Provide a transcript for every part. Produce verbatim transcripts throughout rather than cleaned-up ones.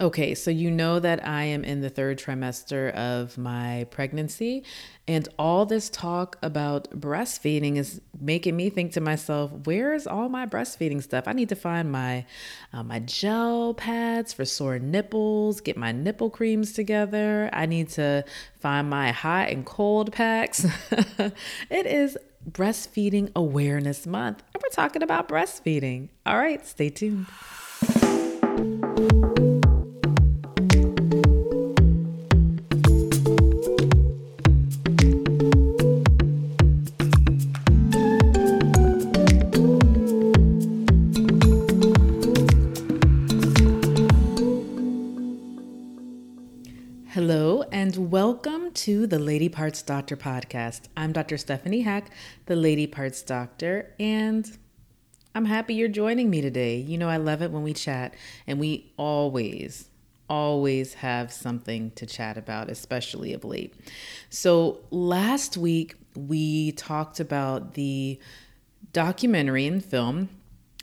Okay, so you know that I am in the third trimester of my pregnancy, and all this talk about breastfeeding is making me think to myself, where is all my breastfeeding stuff? I need to find my uh, my gel pads for sore nipples, get my nipple creams together. I need to find my hot and cold packs. It is Breastfeeding Awareness Month, and we're talking about breastfeeding. All right, stay tuned. Welcome to the Lady Parts Doctor podcast. I'm Doctor Stephanie Hack, the Lady Parts Doctor, and I'm happy you're joining me today. You know, I love it when we chat, and we always, always have something to chat about, especially of late. So last week, we talked about the documentary and film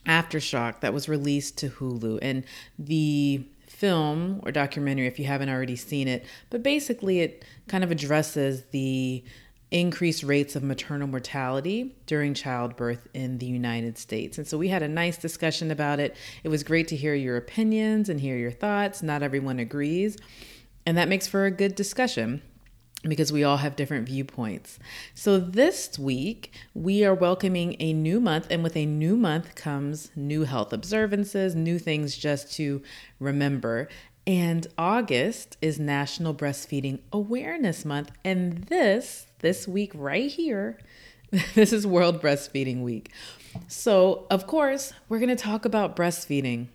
Aftershock that was released to Hulu, and the film or documentary if you haven't already seen it, but basically it kind of addresses the increased rates of maternal mortality during childbirth in the United States. And so we had a nice discussion about it. It was great to hear your opinions and hear your thoughts. Not everyone agrees, and that makes for a good discussion because we all have different viewpoints. So this week, we are welcoming a new month, and with a new month comes new health observances, new things just to remember. And August is National Breastfeeding Awareness Month, and this, this week right here, this is World Breastfeeding Week. So, of course, we're going to talk about breastfeeding.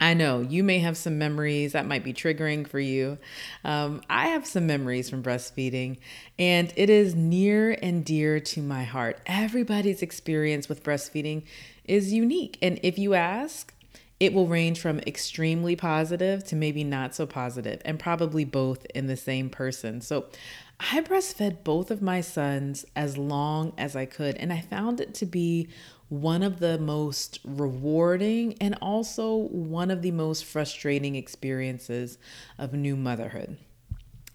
I know you may have some memories that might be triggering for you. Um, I have some memories from breastfeeding, and it is near and dear to my heart. Everybody's experience with breastfeeding is unique. And if you ask, it will range from extremely positive to maybe not so positive, and probably both in the same person. So I breastfed both of my sons as long as I could, and I found it to be one of the most rewarding and also one of the most frustrating experiences of new motherhood.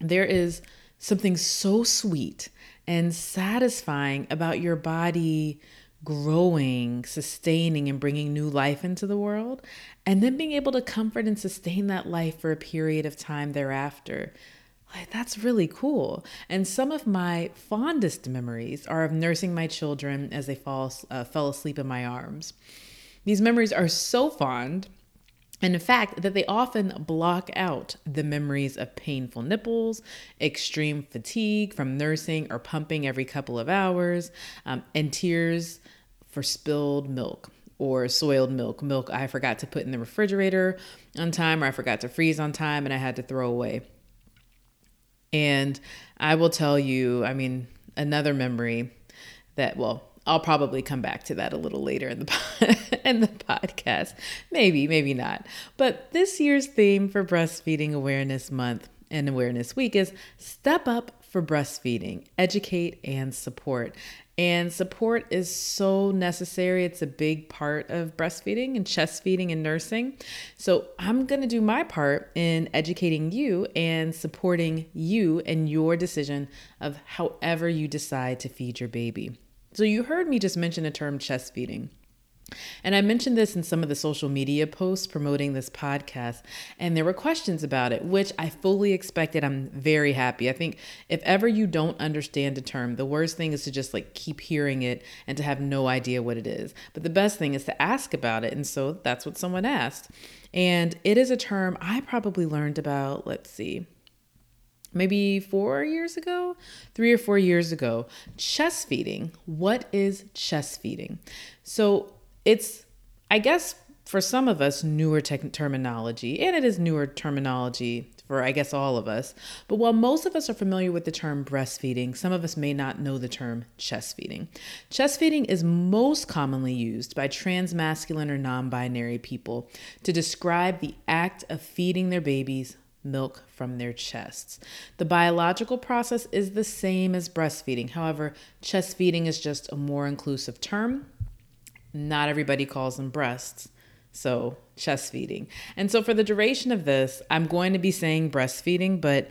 There is something so sweet and satisfying about your body growing, sustaining, and bringing new life into the world, and then being able to comfort and sustain that life for a period of time thereafter. Like, that's really cool. And some of my fondest memories are of nursing my children as they fall, uh, fell asleep in my arms. These memories are so fond, and in fact, that they often block out the memories of painful nipples, extreme fatigue from nursing or pumping every couple of hours, um, and tears for spilled milk or soiled milk, milk I forgot to put in the refrigerator on time, or I forgot to freeze on time and I had to throw away. And I will tell you, I mean, another memory that, well, I'll probably come back to that a little later in the po- in the podcast. Maybe, maybe not. But this year's theme for Breastfeeding Awareness Month and Awareness Week is Step Up for Breastfeeding, Educate and Support. And support is so necessary. It's a big part of breastfeeding and chest feeding and nursing. So I'm going to do my part in educating you and supporting you and your decision of however you decide to feed your baby. So you heard me just mention the term chest feeding. And I mentioned this in some of the social media posts promoting this podcast, and there were questions about it, which I fully expected. I'm very happy. I think if ever you don't understand a term, the worst thing is to just like keep hearing it and to have no idea what it is. But the best thing is to ask about it. And so that's what someone asked. And it is a term I probably learned about, let's see, maybe four years ago, three or four years ago. Chest feeding. What is chest feeding? So it's, I guess, for some of us, newer tech terminology, and it is newer terminology for, I guess, all of us. But while most of us are familiar with the term breastfeeding, some of us may not know the term chest feeding. Chest feeding is most commonly used by transmasculine or non-binary people to describe the act of feeding their babies milk from their chests. The biological process is the same as breastfeeding. However, chest feeding is just a more inclusive term. Not everybody calls them breasts. So chest feeding. And so for the duration of this, I'm going to be saying breastfeeding, but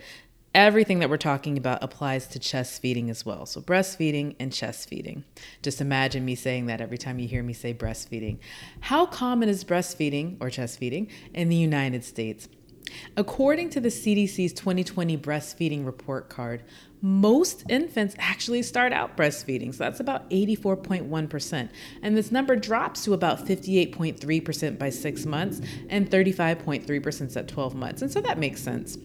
everything that we're talking about applies to chest feeding as well. So breastfeeding and chest feeding. Just imagine me saying that every time you hear me say breastfeeding. How common is breastfeeding or chest feeding in the United States? According to the C D C's twenty twenty breastfeeding report card, most infants actually start out breastfeeding. So that's about eighty-four point one percent. And this number drops to about fifty-eight point three percent by six months and thirty-five point three percent at twelve months. And so that makes sense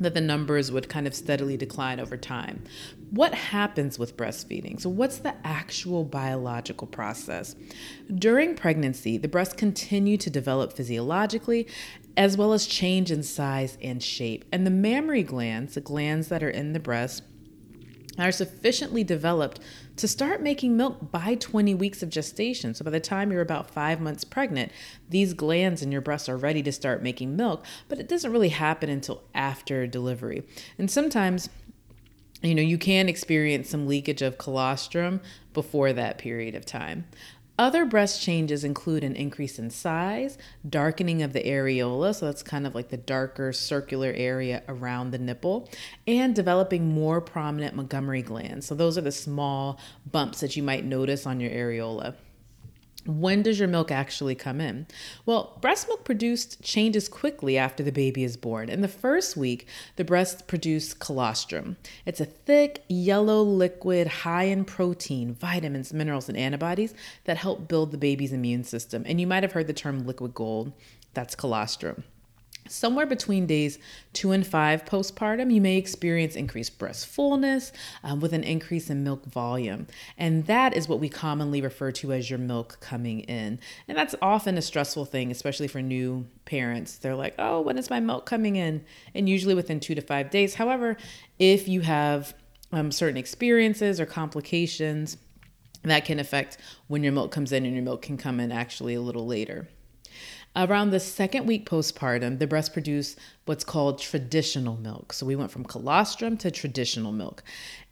that the numbers would kind of steadily decline over time. What happens with breastfeeding? So what's the actual biological process? During pregnancy, the breasts continue to develop physiologically, as well as change in size and shape. And the mammary glands, the glands that are in the breast, are sufficiently developed to start making milk by twenty weeks of gestation. So by the time you're about five months pregnant, these glands in your breast are ready to start making milk, but it doesn't really happen until after delivery. And sometimes, you know, you can experience some leakage of colostrum before that period of time. Other breast changes include an increase in size, darkening of the areola, so that's kind of like the darker circular area around the nipple, and developing more prominent Montgomery glands. So those are the small bumps that you might notice on your areola. When does your milk actually come in? Well, breast milk produced changes quickly after the baby is born. In the first week, the breasts produce colostrum. It's a thick, yellow liquid high in protein, vitamins, minerals, and antibodies that help build the baby's immune system. And you might have heard the term liquid gold. That's colostrum. Somewhere between days two and five postpartum, you may experience increased breast fullness um, with an increase in milk volume. And that is what we commonly refer to as your milk coming in. And that's often a stressful thing, especially for new parents. They're like, oh, when is my milk coming in? And usually within two to five days. However, if you have um, certain experiences or complications, that can affect when your milk comes in, and your milk can come in actually a little later. Around the second week postpartum, the breasts produce what's called traditional milk. So we went from colostrum to traditional milk.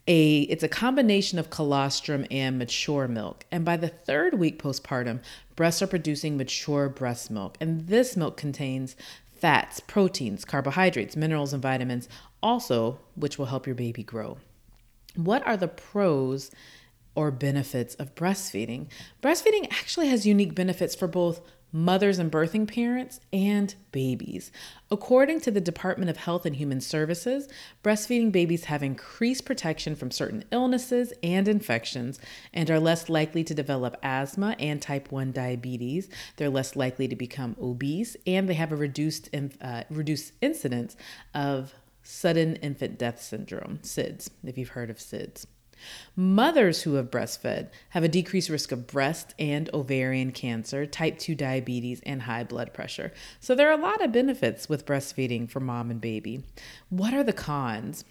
A, it's a combination of colostrum and mature milk. And by the third week postpartum, breasts are producing mature breast milk. And this milk contains fats, proteins, carbohydrates, minerals, and vitamins, also which will help your baby grow. What are the pros or benefits of breastfeeding? Breastfeeding actually has unique benefits for both mothers and birthing parents, and babies. According to the Department of Health and Human Services, breastfeeding babies have increased protection from certain illnesses and infections and are less likely to develop asthma and type one diabetes. They're less likely to become obese, and they have a reduced uh, reduced incidence of sudden infant death syndrome, SIDS, if you've heard of SIDS. Mothers who have breastfed have a decreased risk of breast and ovarian cancer, type two diabetes, and high blood pressure. So there are a lot of benefits with breastfeeding for mom and baby. What are the cons?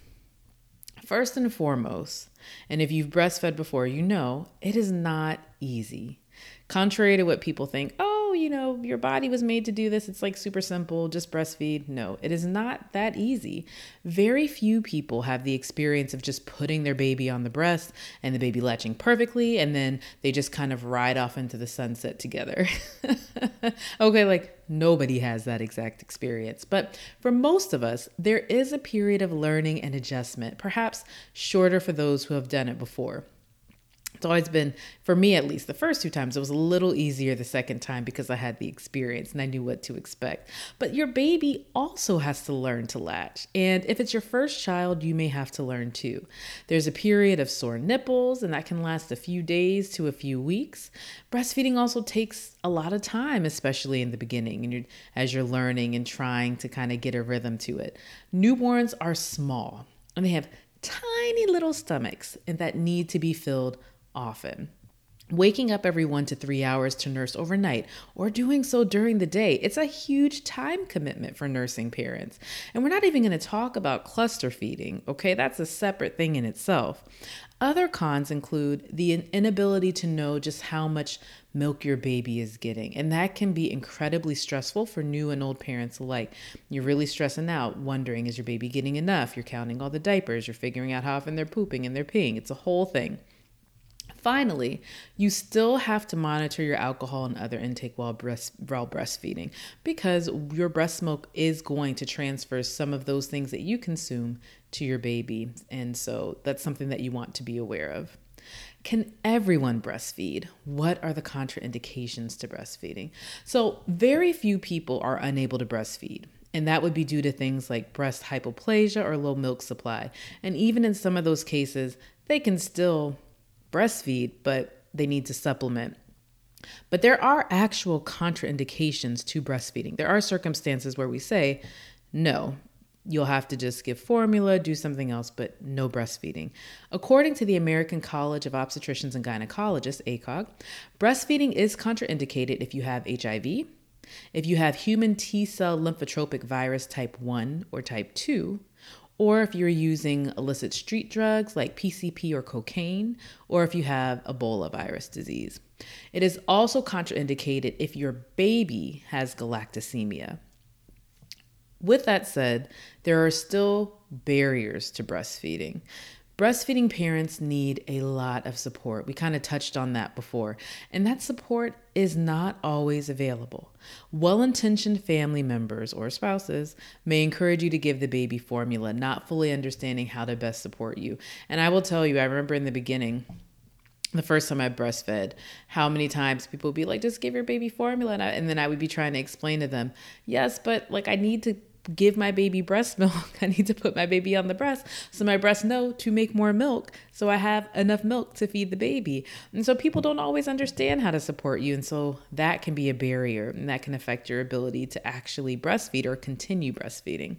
First and foremost, and if you've breastfed before, you know, it is not easy. Contrary to what people think, oh, you know, your body was made to do this. It's like super simple, just breastfeed. No, it is not that easy. Very few people have the experience of just putting their baby on the breast and the baby latching perfectly, and then they just kind of ride off into the sunset together. Okay, like nobody has that exact experience. But for most of us, there is a period of learning and adjustment, perhaps shorter for those who have done it before. It's always been, for me at least, the first two times, it was a little easier the second time because I had the experience and I knew what to expect. But your baby also has to learn to latch. And if it's your first child, you may have to learn too. There's a period of sore nipples, and that can last a few days to a few weeks. Breastfeeding also takes a lot of time, especially in the beginning, and you're, as you're learning and trying to kind of get a rhythm to it. Newborns are small and they have tiny little stomachs and that need to be filled often. Waking up every one to three hours to nurse overnight or doing so during the day, it's a huge time commitment for nursing parents. And we're not even going to talk about cluster feeding, okay? That's a separate thing in itself. Other cons include the inability to know just how much milk your baby is getting. And that can be incredibly stressful for new and old parents alike. You're really stressing out, wondering, is your baby getting enough? You're counting all the diapers, you're figuring out how often they're pooping and they're peeing. It's a whole thing. Finally, you still have to monitor your alcohol and other intake while, breast, while breastfeeding, because your breast milk is going to transfer some of those things that you consume to your baby. And so that's something that you want to be aware of. Can everyone breastfeed? What are the contraindications to breastfeeding? So very few people are unable to breastfeed. And that would be due to things like breast hypoplasia or low milk supply. And even in some of those cases, they can still breastfeed, but they need to supplement. But there are actual contraindications to breastfeeding. There are circumstances where we say, no, you'll have to just give formula, do something else, but no breastfeeding. According to the American College of Obstetricians and Gynecologists, A C O G, breastfeeding is contraindicated if you have H I V, if you have human T-cell lymphotropic virus type one or type two, or if you're using illicit street drugs like P C P or cocaine, or if you have Ebola virus disease. It is also contraindicated if your baby has galactosemia. With that said, there are still barriers to breastfeeding. Breastfeeding parents need a lot of support. We kind of touched on that before, and that support is not always available. Well-intentioned family members or spouses may encourage you to give the baby formula, not fully understanding how to best support you. And I will tell you, I remember in the beginning, the first time I breastfed, how many times people would be like, just give your baby formula. And, I, and then I would be trying to explain to them, yes, but like I need to give my baby breast milk. I need to put my baby on the breast so my breasts know to make more milk so I have enough milk to feed the baby. And so people don't always understand how to support you. And so that can be a barrier, and that can affect your ability to actually breastfeed or continue breastfeeding.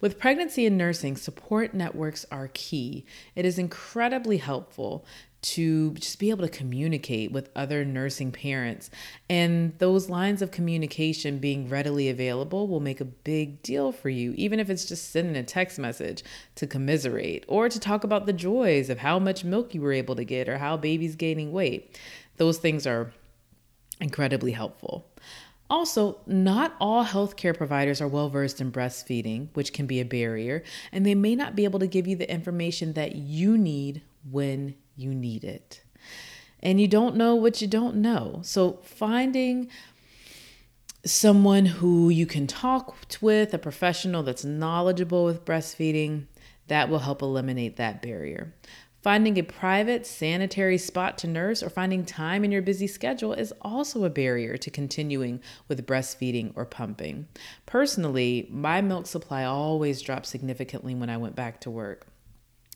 With pregnancy and nursing, support networks are key. It is incredibly helpful to just be able to communicate with other nursing parents. And those lines of communication being readily available will make a big deal for you, even if it's just sending a text message to commiserate or to talk about the joys of how much milk you were able to get or how baby's gaining weight. Those things are incredibly helpful. Also, not all healthcare providers are well-versed in breastfeeding, which can be a barrier, and they may not be able to give you the information that you need when you need it. And you don't know what you don't know. So finding someone who you can talk with, a professional that's knowledgeable with breastfeeding, that will help eliminate that barrier. Finding a private sanitary spot to nurse or finding time in your busy schedule is also a barrier to continuing with breastfeeding or pumping. Personally, my milk supply always dropped significantly when I went back to work.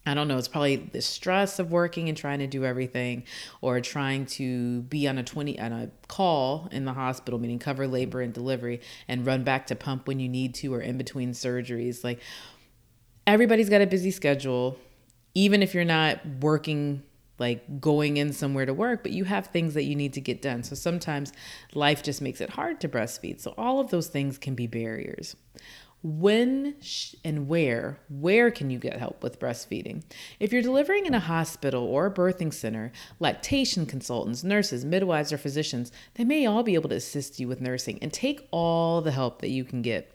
I don't know, it's probably the stress of working and trying to do everything, or trying to be on a twenty on a call in the hospital, meaning cover labor and delivery, and run back to pump when you need to or in between surgeries. Like, everybody's got a busy schedule, even if you're not working, like going in somewhere to work, but you have things that you need to get done. So sometimes life just makes it hard to breastfeed. So all of those things can be barriers. When and where, where can you get help with breastfeeding? If you're delivering in a hospital or a birthing center, lactation consultants, nurses, midwives, or physicians, they may all be able to assist you with nursing, and take all the help that you can get.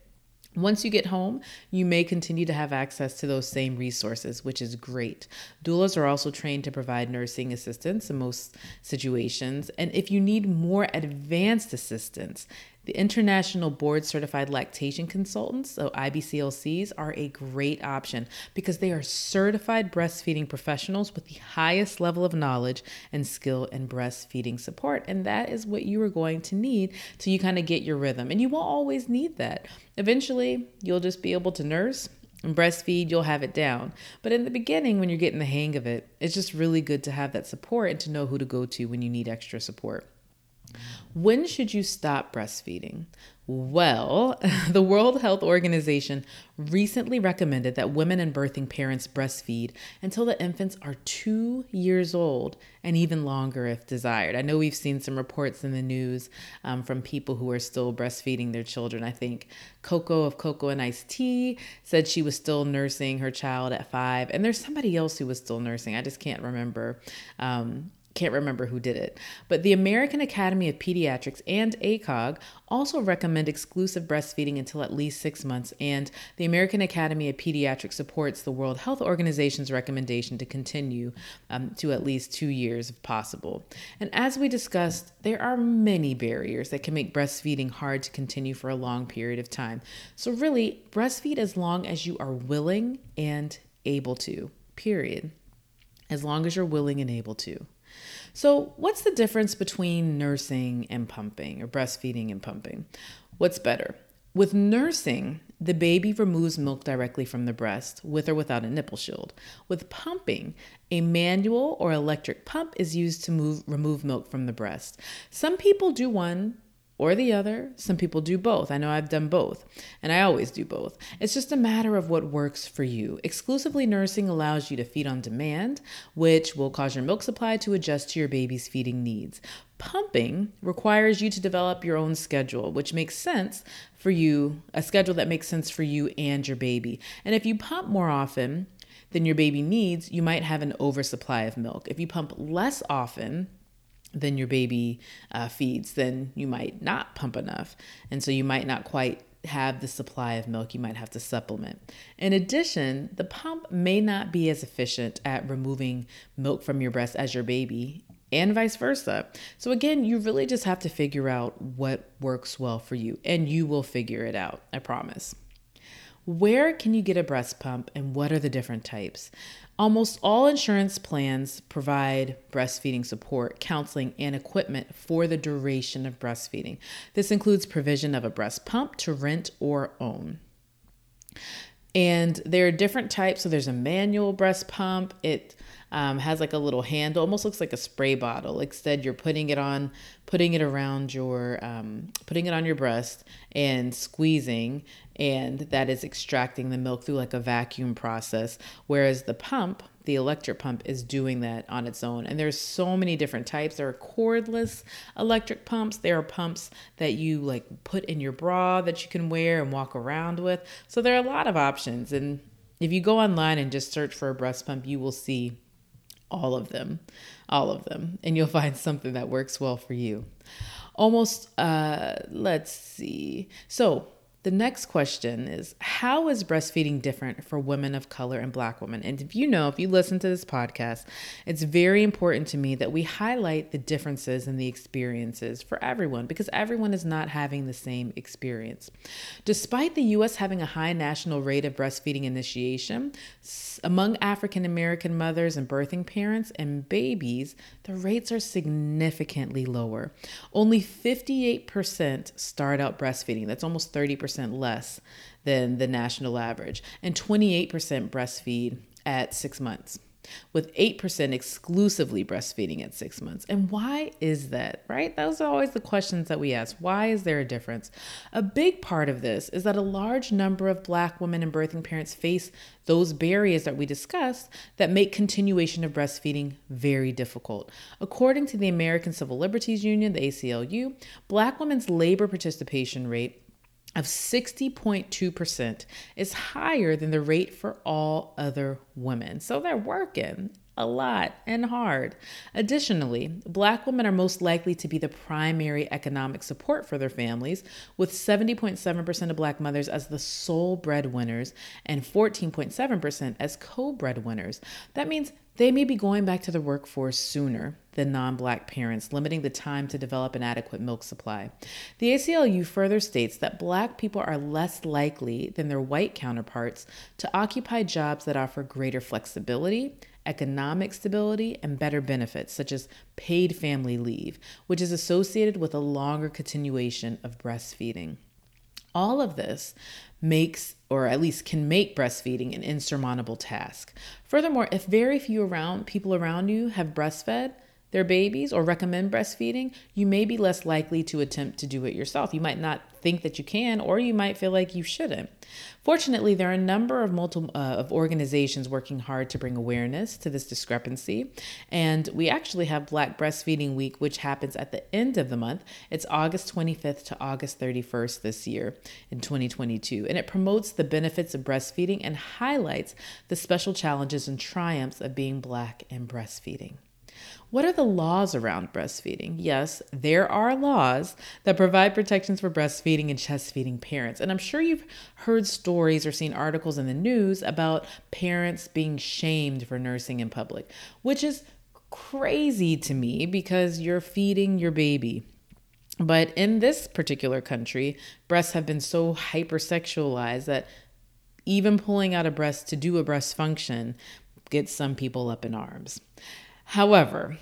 Once you get home, you may continue to have access to those same resources, which is great. Doulas are also trained to provide nursing assistance in most situations. And if you need more advanced assistance, the International Board Certified Lactation Consultants, so I B C L Cs, are a great option because they are certified breastfeeding professionals with the highest level of knowledge and skill in breastfeeding support. And that is what you are going to need till you kind of get your rhythm. And you won't always need that. Eventually, you'll just be able to nurse and breastfeed, you'll have it down. But in the beginning, when you're getting the hang of it, it's just really good to have that support and to know who to go to when you need extra support. When should you stop breastfeeding? Well, the World Health Organization recently recommended that women and birthing parents breastfeed until the infants are two years old, and even longer if desired. I know we've seen some reports in the news um, from people who are still breastfeeding their children. I think Coco of Coco and Ice-T said she was still nursing her child at five, and there's somebody else who was still nursing. I just can't remember. Um, can't remember who did it, but the American Academy of Pediatrics and A C O G also recommend exclusive breastfeeding until at least six months, and the American Academy of Pediatrics supports the World Health Organization's recommendation to continue um, to at least two years if possible. And as we discussed, there are many barriers that can make breastfeeding hard to continue for a long period of time. So really, breastfeed as long as you are willing and able to, period. As long as you're willing and able to. So what's the difference between nursing and pumping, or breastfeeding and pumping? What's better? With nursing, the baby removes milk directly from the breast, with or without a nipple shield. With pumping, a manual or electric pump is used to move, remove milk from the breast. Some people do one or the other. Some people do both. I know I've done both, and I always do both. It's just a matter of what works for you. Exclusively nursing allows you to feed on demand, which will cause your milk supply to adjust to your baby's feeding needs. Pumping requires you to develop your own schedule, which makes sense for you, a schedule that makes sense for you and your baby. And if you pump more often than your baby needs, you might have an oversupply of milk. If you pump less often then your baby uh, feeds, then you might not pump enough. And so you might not quite have the supply of milk. You might have to supplement. In addition, the pump may not be as efficient at removing milk from your breast as your baby, and vice versa. So again, you really just have to figure out what works well for you, and you will figure it out, I promise. Where can you get a breast pump, and what are the different types? Almost all insurance plans provide breastfeeding support, counseling, and equipment for the duration of breastfeeding. This includes provision of a breast pump to rent or own. And there are different types. So there's a manual breast pump. It um, has like a little handle, almost looks like a spray bottle. Instead, you're putting it on, putting it around your, um, putting it on your breast and squeezing, and that is extracting the milk through like a vacuum process. Whereas the pump, the electric pump, is doing that on its own. And there's so many different types. There are cordless electric pumps. There are pumps that you like put in your bra that you can wear and walk around with. So there are a lot of options. And if you go online and just search for a breast pump, you will see all of them, all of them. And you'll find something that works well for you. Almost, uh, let's see. So the next question is, how is breastfeeding different for women of color and Black women? And if you know, if you listen to this podcast, it's very important to me that we highlight the differences and the experiences for everyone, because everyone is not having the same experience. Despite the U S having a high national rate of breastfeeding initiation, among African American mothers and birthing parents and babies, the rates are significantly lower. Only fifty-eight percent start out breastfeeding. That's almost thirty percent less than the national average, and twenty-eight percent breastfeed at six months, with eight percent exclusively breastfeeding at six months. And why is that, right? Those are always the questions that we ask. Why is there a difference? A big part of this is that a large number of Black women and birthing parents face those barriers that we discussed that make continuation of breastfeeding very difficult. According to the American Civil Liberties Union, the A C L U, Black women's labor participation rate of sixty point two percent is higher than the rate for all other women. So they're working a lot and hard. Additionally, Black women are most likely to be the primary economic support for their families, with seventy point seven percent of Black mothers as the sole breadwinners and fourteen point seven percent as co-breadwinners. That means they may be going back to the workforce sooner than non-Black parents, limiting the time to develop an adequate milk supply. The A C L U further states that Black people are less likely than their white counterparts to occupy jobs that offer greater flexibility, economic stability, and better benefits, such as paid family leave, which is associated with a longer continuation of breastfeeding. All of this makes, or at least can make, breastfeeding an insurmountable task. Furthermore, if very few around people around you have breastfed their babies or recommend breastfeeding, you may be less likely to attempt to do it yourself. You might not think that you can, or you might feel like you shouldn't. Fortunately, there are a number of multiple, uh, of organizations working hard to bring awareness to this discrepancy. And we actually have Black Breastfeeding Week, which happens at the end of the month. It's August twenty-fifth to August thirty-first this year in twenty twenty-two. And it promotes the benefits of breastfeeding and highlights the special challenges and triumphs of being Black and breastfeeding. What are the laws around breastfeeding? Yes, there are laws that provide protections for breastfeeding and chest feeding parents. And I'm sure you've heard stories or seen articles in the news about parents being shamed for nursing in public, which is crazy to me because you're feeding your baby. But in this particular country, breasts have been so hypersexualized that even pulling out a breast to do a breast function gets some people up in arms. However,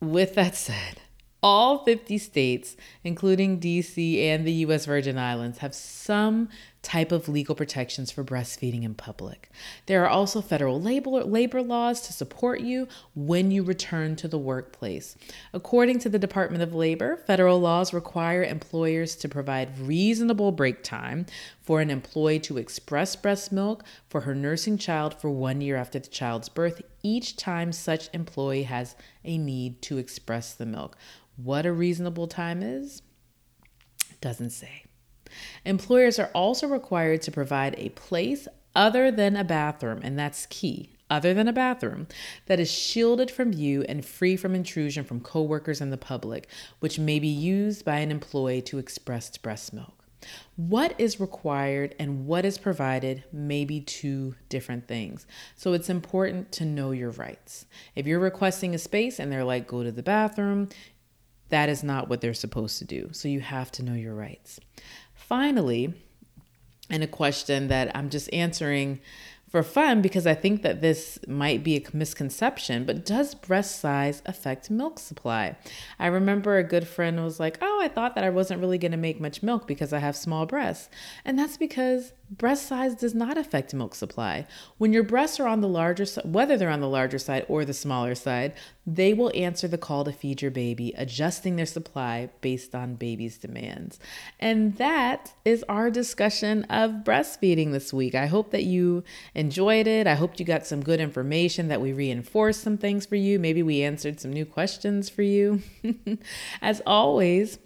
with that said, all fifty states, including D C and the U S Virgin Islands, have some type of legal protections for breastfeeding in public. There are also federal labor, labor laws to support you when you return to the workplace. According to the Department of Labor, federal laws require employers to provide reasonable break time for an employee to express breast milk for her nursing child for one year after the child's birth, each time such employee has a need to express the milk. What a reasonable time is, doesn't say. Employers are also required to provide a place other than a bathroom, and that's key, other than a bathroom, that is shielded from you and free from intrusion from coworkers and the public, which may be used by an employee to express breast milk. What is required and what is provided may be two different things. So it's important to know your rights. If you're requesting a space and they're like, go to the bathroom, that is not what they're supposed to do. So you have to know your rights. Finally, and a question that I'm just answering for fun because I think that this might be a misconception, but does breast size affect milk supply? I remember a good friend was like, oh, I thought that I wasn't really going to make much milk because I have small breasts. And that's because breast size does not affect milk supply. When your breasts are on the larger side, whether they're on the larger side or the smaller side, they will answer the call to feed your baby, adjusting their supply based on baby's demands. And that is our discussion of breastfeeding this week. I hope that you enjoyed it. I hope you got some good information, that we reinforced some things for you. Maybe we answered some new questions for you. As always,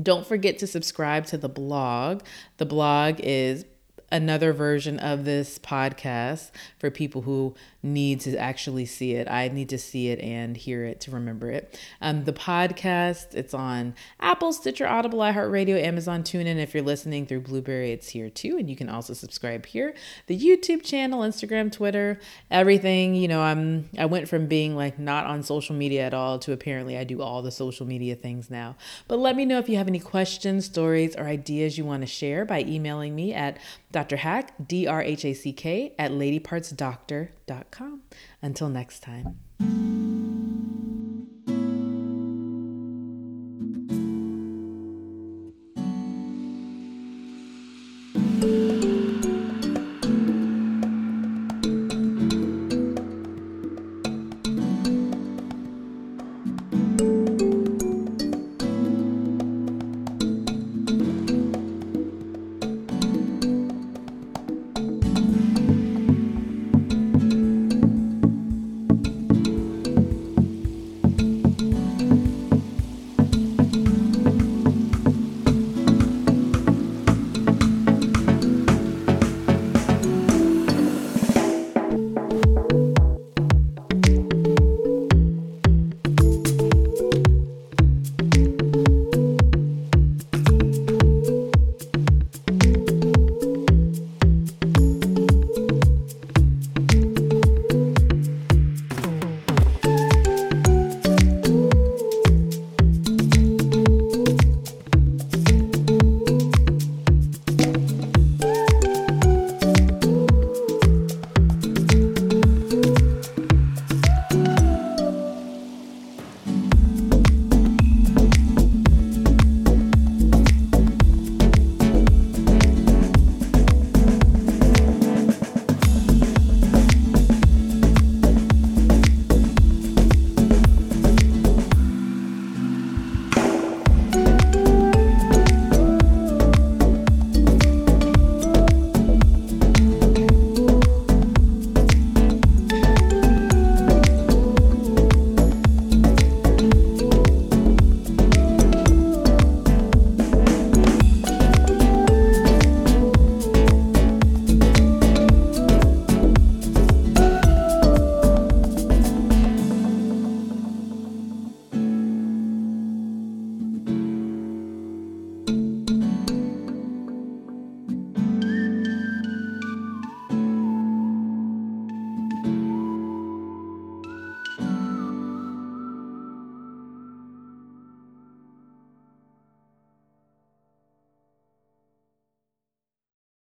don't forget to subscribe to the blog. The blog is another version of this podcast for people who need to actually see it. I need to see it and hear it to remember it. Um, the podcast, it's on Apple, Stitcher, Audible, iHeartRadio, Amazon, TuneIn. If you're listening through Blueberry, it's here too. And you can also subscribe here. The YouTube channel, Instagram, Twitter, everything. You know, I'm, I went from being like not on social media at all to apparently I do all the social media things now. But let me know if you have any questions, stories, or ideas you want to share by emailing me at Doctor Hack, D R H A C K, at lady parts doctor dot com. Until next time.